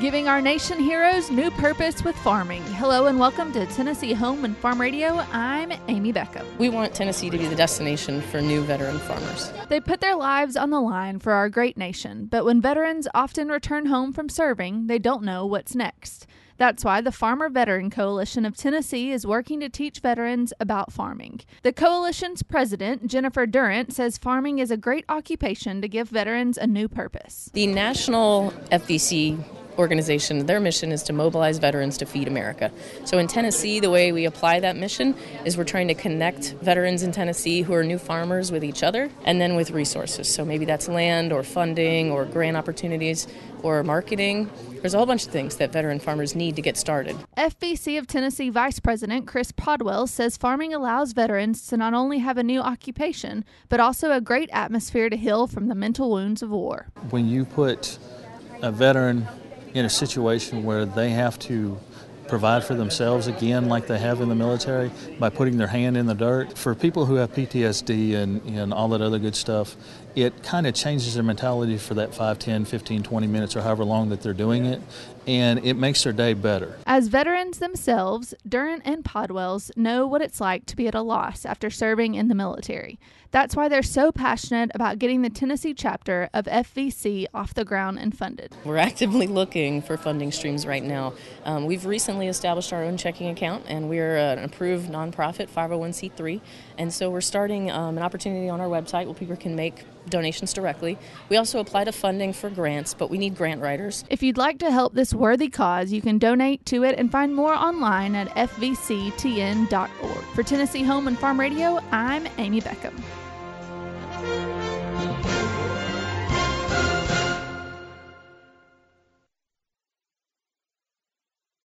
Giving our nation heroes new purpose with farming. Hello and welcome to Tennessee Home and Farm Radio. I'm Amy Beckham. We want Tennessee to be the destination for new veteran farmers. They put their lives on the line for our great nation, but when veterans often return home from serving, they don't know what's next. That's why the Farmer Veteran Coalition of Tennessee is working to teach veterans about farming. The coalition's president, Jennifer Durant, says farming is a great occupation to give veterans a new purpose. The National FVC organization, their mission is to mobilize veterans to feed America. So in Tennessee, the way we apply that mission is we're trying to connect veterans in Tennessee who are new farmers with each other and then with resources. So maybe that's land or funding or grant opportunities or marketing. There's a whole bunch of things that veteran farmers need to get started. FVC of Tennessee Vice President Chris Podwell says farming allows veterans to not only have a new occupation, but also a great atmosphere to heal from the mental wounds of war. When you put a veteran in a situation where they have to provide for themselves again like they have in the military by putting their hand in the dirt. For people who have PTSD and all that other good stuff, it kind of changes their mentality for that 5, 10, 15, 20 minutes or however long that they're doing it, and it makes their day better. As veterans themselves, Durant and Podwells know what it's like to be at a loss after serving in the military. That's why they're so passionate about getting the Tennessee chapter of FVC off the ground and funded. We're actively looking for funding streams right now. We've recently established our own checking account, and we're an approved nonprofit 501c3, and so we're starting an opportunity on our website where people can make donations directly. We also apply to funding for grants, but we need grant writers. If you'd like to help this worthy cause, you can donate to it and find more online at fvctn.org. For Tennessee Home and Farm Radio, I'm Amy Beckham.